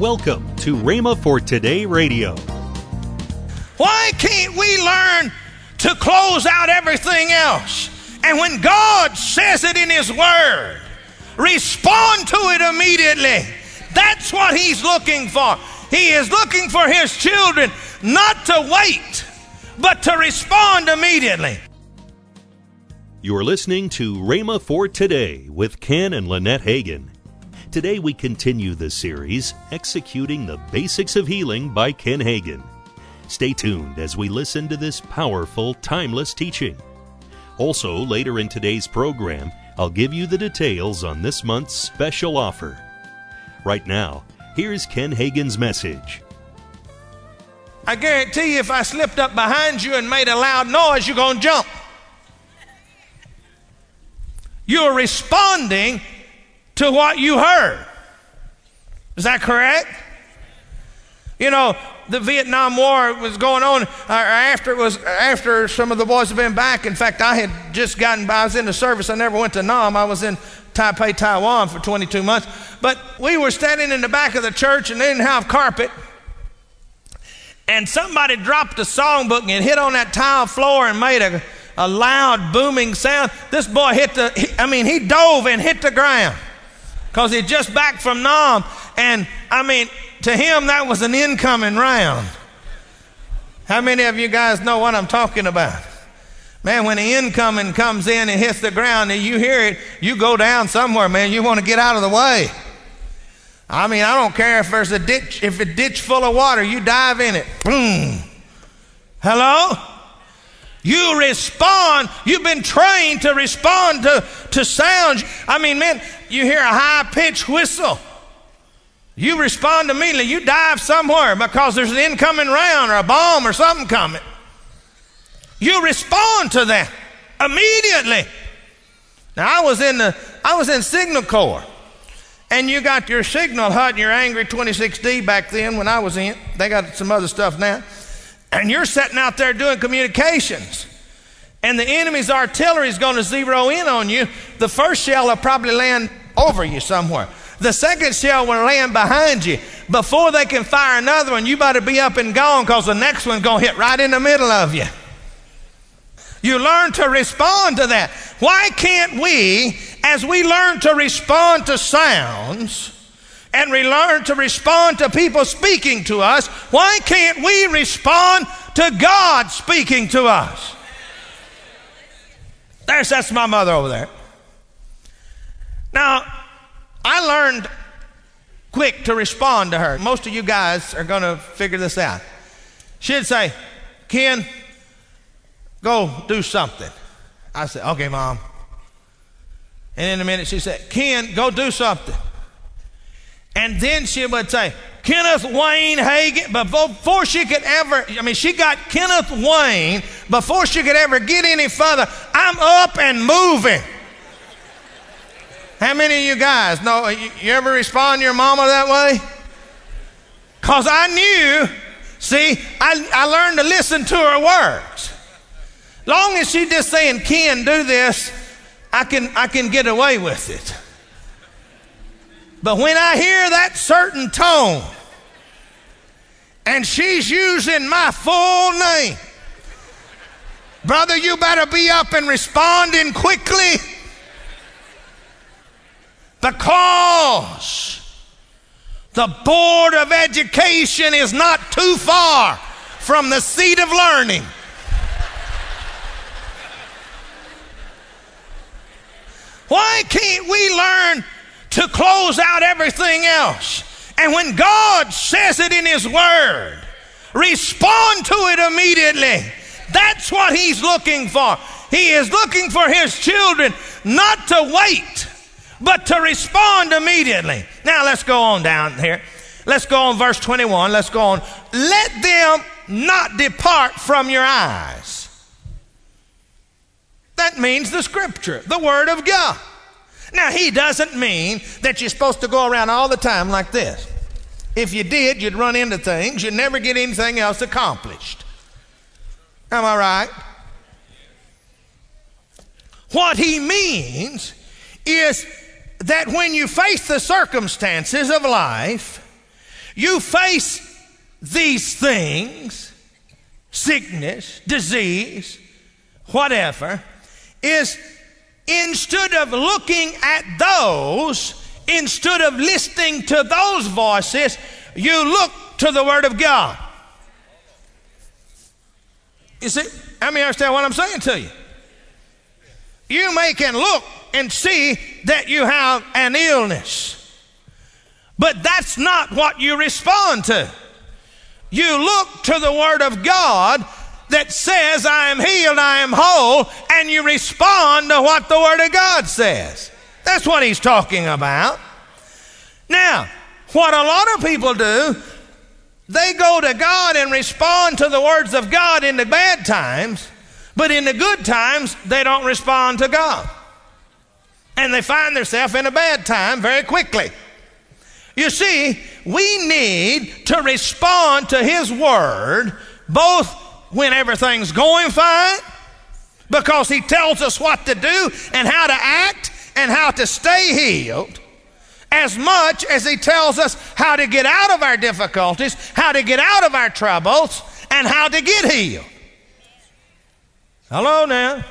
Welcome to Rhema for Today Radio. Why can't we learn to close out everything else? And when God says it in His Word, respond to it immediately. That's what He's looking for. He is looking for His children not to wait, but to respond immediately. You're listening to Rhema for Today with Ken and Lynette Hagin. Today we continue the series, Executing the Basics of Healing by Ken Hagin. Stay tuned as we listen to this powerful, timeless teaching. Also, later in today's program, I'll give you the details on this month's special offer. Right now, here's Ken Hagin's message. I guarantee you, if I slipped up behind you and made a loud noise, you're going to jump. You're responding to what you heard. Is that correct? You know, the Vietnam War was going on after some of the boys had been back. In fact, I had just gotten by. I was in the service. I never went to Nam. I was in Taipei, Taiwan for 22 months. But we were standing in the back of the church and they didn't have carpet. And somebody dropped a songbook and it hit on that tile floor and made a loud booming sound. This boy he dove and hit the ground because he just back from Nam. And to him, that was an incoming round. How many of you guys know what I'm talking about? Man, when the incoming comes in and hits the ground and you hear it, you go down somewhere, man. You want to get out of the way. I don't care if there's a ditch. If a ditch full of water, you dive in it. Boom. Hello? You respond. You've been trained to respond to sounds. You hear a high-pitched whistle. You respond immediately. You dive somewhere because there's an incoming round or a bomb or something coming. You respond to that immediately. Now I was in Signal Corps, and you got your signal hut and your Angry 26D back then when I was in. They got some other stuff now, and you're sitting out there doing communications, and the enemy's artillery is going to zero in on you. The first shell will probably land over you somewhere. The second shell will land behind you. Before they can fire another one, you better be up and gone because the next one's going to hit right in the middle of you. You learn to respond to that. Why can't we, as we learn to respond to sounds and we learn to respond to people speaking to us, why can't we respond to God speaking to us? That's my mother over there. Now, I learned quick to respond to her. Most of you guys are going to figure this out. She'd say, Ken, go do something. I said, okay, Mom. And in a minute, she said, Ken, go do something. And then she would say, Kenneth Wayne Hagen. Before she could ever, she got Kenneth Wayne. Before she could ever get any further, I'm up and moving. How many of you guys know, you ever respond to your mama that way? Because I knew, I learned to listen to her words. Long as she's just saying, Ken, do this, I can get away with it. But when I hear that certain tone, and she's using my full name, brother, you better be up and responding quickly. Because the Board of Education is not too far from the seat of learning. Why can't we learn to close out everything else? And when God says it in His Word, respond to it immediately. That's what He's looking for. He is looking for His children not to wait, but to respond immediately. Now let's go on down here. Let's go on verse 21. Let's go on. Let them not depart from your eyes. That means the Scripture, the Word of God. Now He doesn't mean that you're supposed to go around all the time like this. If you did, you'd run into things. You'd never get anything else accomplished. Am I right? What He means is that when you face the circumstances of life, You face these things, sickness, disease, whatever, is instead of looking at those, instead of listening to those voices, you look to the Word of God. You see, I mean, understand what I'm saying to you. You may can look and see that you have an illness, but that's not what you respond to. You look to the Word of God that says, I am healed, I am whole, and you respond to what the Word of God says. That's what he's talking about. Now, what a lot of people do, they go to God and respond to the words of God in the bad times, but in the good times, they don't respond to God. And they find themselves in a bad time very quickly. You see, we need to respond to his word both when everything's going fine, because he tells us what to do and how to act and how to stay healed, as much as he tells us how to get out of our difficulties, how to get out of our troubles, and how to get healed. Hello now.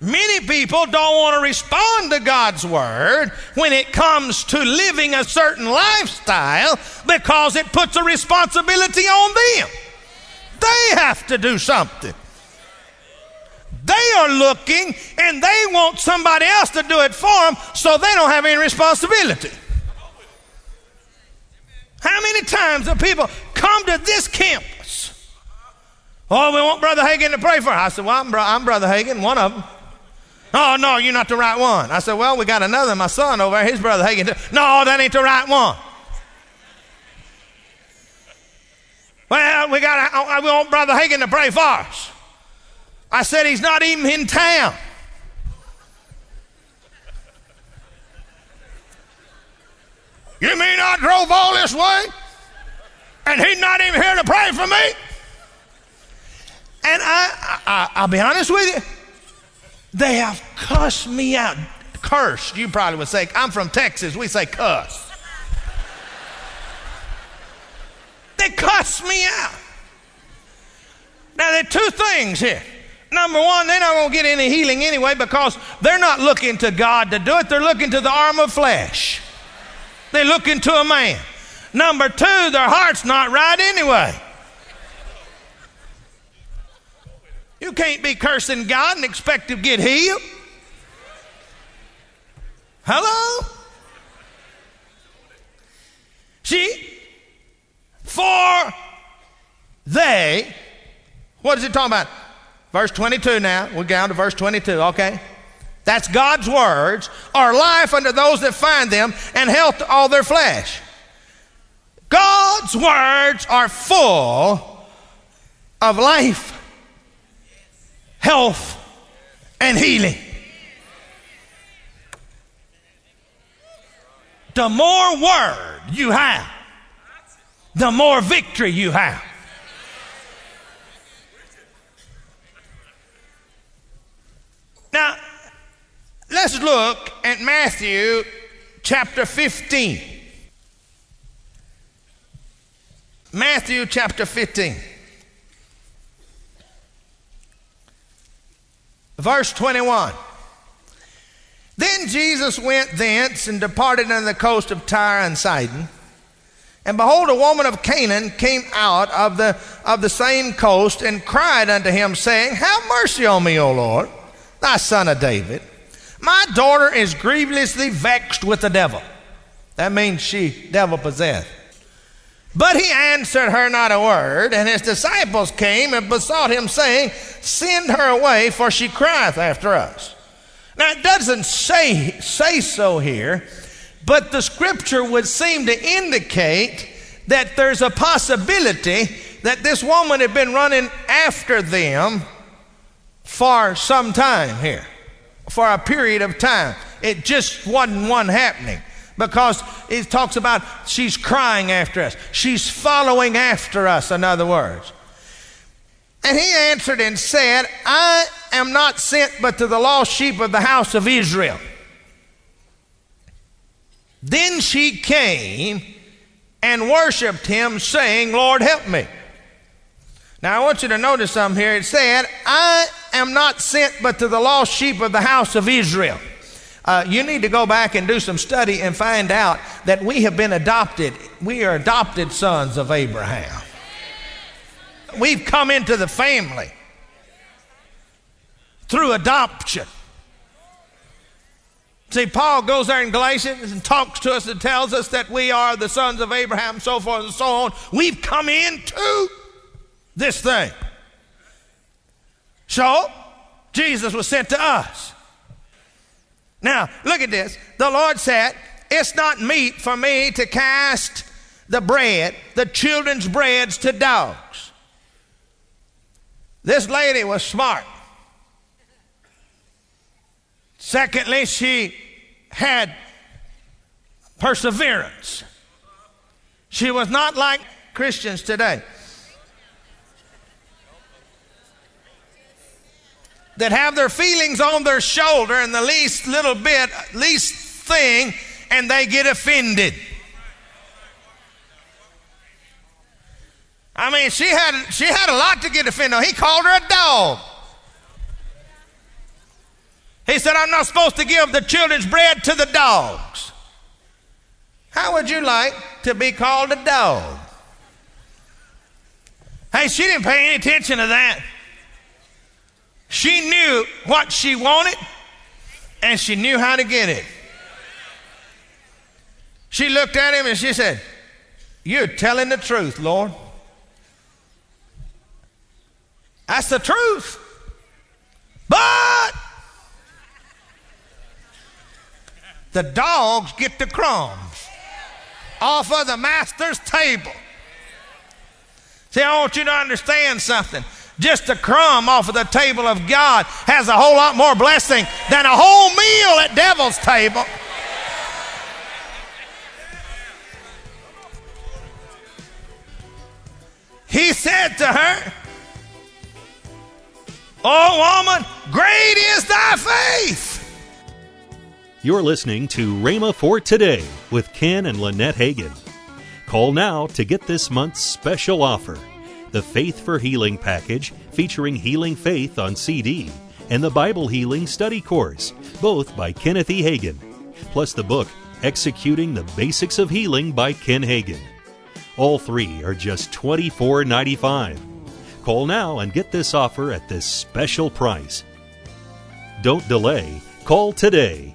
Many people don't want to respond to God's word when it comes to living a certain lifestyle, because it puts a responsibility on them. They have to do something. They are looking and they want somebody else to do it for them, so they don't have any responsibility. How many times have people come to this campus? Oh, we want Brother Hagin to pray for us. I said, well, I'm Brother Hagin, one of them. Oh, no, you're not the right one. I said, well, we got another, my son over there, his Brother Hagin. No, that ain't the right one. Well, we want Brother Hagin to pray for us. I said, he's not even in town. You mean I drove all this way and he's not even here to pray for me? And I'll be honest with you, they have cussed me out. Cursed, you probably would say. I'm from Texas, we say cuss. They cussed me out. Now, there are two things here. Number one, they're not going to get any healing anyway, because they're not looking to God to do it. They're looking to the arm of flesh. They're looking to a man. Number two, their heart's not right anyway. You can't be cursing God and expect to get healed. Hello? See? For they... What is it talking about? Verse 22 now. We're down to verse 22, okay? That's God's words are life unto those that find them, and health to all their flesh. God's words are full of life, health, and healing. The more word you have, the more victory you have. Now, let's look at Matthew chapter 15. Matthew chapter 15. Verse 21. Then Jesus went thence and departed unto the coast of Tyre and Sidon. And behold, a woman of Canaan came out of the same coast, and cried unto him, saying, have mercy on me, O Lord, thy son of David. My daughter is grievously vexed with the devil. That means she devil possessed. But he answered her not a word, and his disciples came and besought him, saying, send her away, for she crieth after us. Now it doesn't say so here, but the scripture would seem to indicate that there's a possibility that this woman had been running after them for some time here, for a period of time. It just wasn't one happening, because it talks about she's crying after us. She's following after us, in other words. And he answered and said, I am not sent but to the lost sheep of the house of Israel. Then she came and worshiped him, saying, Lord, help me. Now, I want you to notice something here. It said, I am not sent but to the lost sheep of the house of Israel. You need to go back and do some study and find out that we have been adopted. We are adopted sons of Abraham. We've come into the family through adoption. See, Paul goes there in Galatians and talks to us and tells us that we are the sons of Abraham, so forth and so on. We've come into this thing. So, Jesus was sent to us. Now, look at this. The Lord said, it's not meet for me to cast the bread, the children's breads, to dogs. This lady was smart. Secondly, she had perseverance. She was not like Christians today that have their feelings on their shoulder in the least little bit, least thing, and they get offended. I mean, she had a lot to get offended on. He called her a dog. He said, I'm not supposed to give the children's bread to the dogs. How would you like to be called a dog? Hey, she didn't pay any attention to that. She knew what she wanted, and she knew how to get it. She looked at him and she said, you're telling the truth, Lord. That's the truth. But the dogs get the crumbs off of the master's table. See, I want you to understand something. Just a crumb off of the table of God has a whole lot more blessing than a whole meal at devil's table. He said to her, oh, woman, great is thy faith. You're listening to Rhema for Today with Ken and Lynette Hagin. Call now to get this month's special offer, the Faith for Healing package featuring Healing Faith on CD and the Bible Healing Study Course, both by Kenneth E. Hagin, plus the book Executing the Basics of Healing by Ken Hagin. All three are just $24.95. Call now and get this offer at this special price. Don't delay. Call today.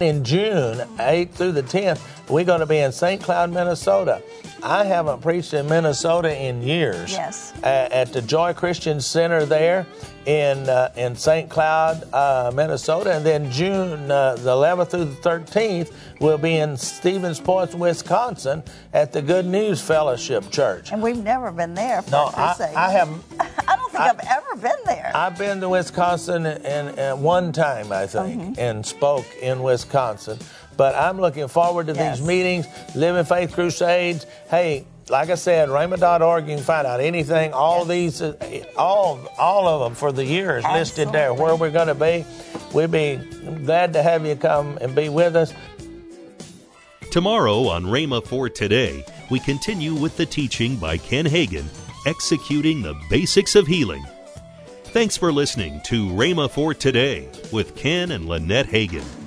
In June 8th through the 10th, we're going to be in Saint Cloud, Minnesota. I haven't preached in Minnesota in years. Yes. At the Joy Christian Center there in Saint Cloud, Minnesota. And then June the 11th through the 13th, we'll be in Stevens Point, Wisconsin at the Good News Fellowship Church. And we've never been there for a crusade. No, I haven't. I don't think I've ever been there. I've been to Wisconsin and one time, I think, and spoke in Wisconsin. But I'm looking forward to these meetings, Living Faith Crusades. Hey, like I said, Rhema.org, you can find out anything. All of them for the year is listed there, where we're going to be. We'd be glad to have you come and be with us. Tomorrow on Rhema for Today, we continue with the teaching by Ken Hagin, Executing the Basics of Healing. Thanks for listening to Rhema for Today with Ken and Lynette Hagin.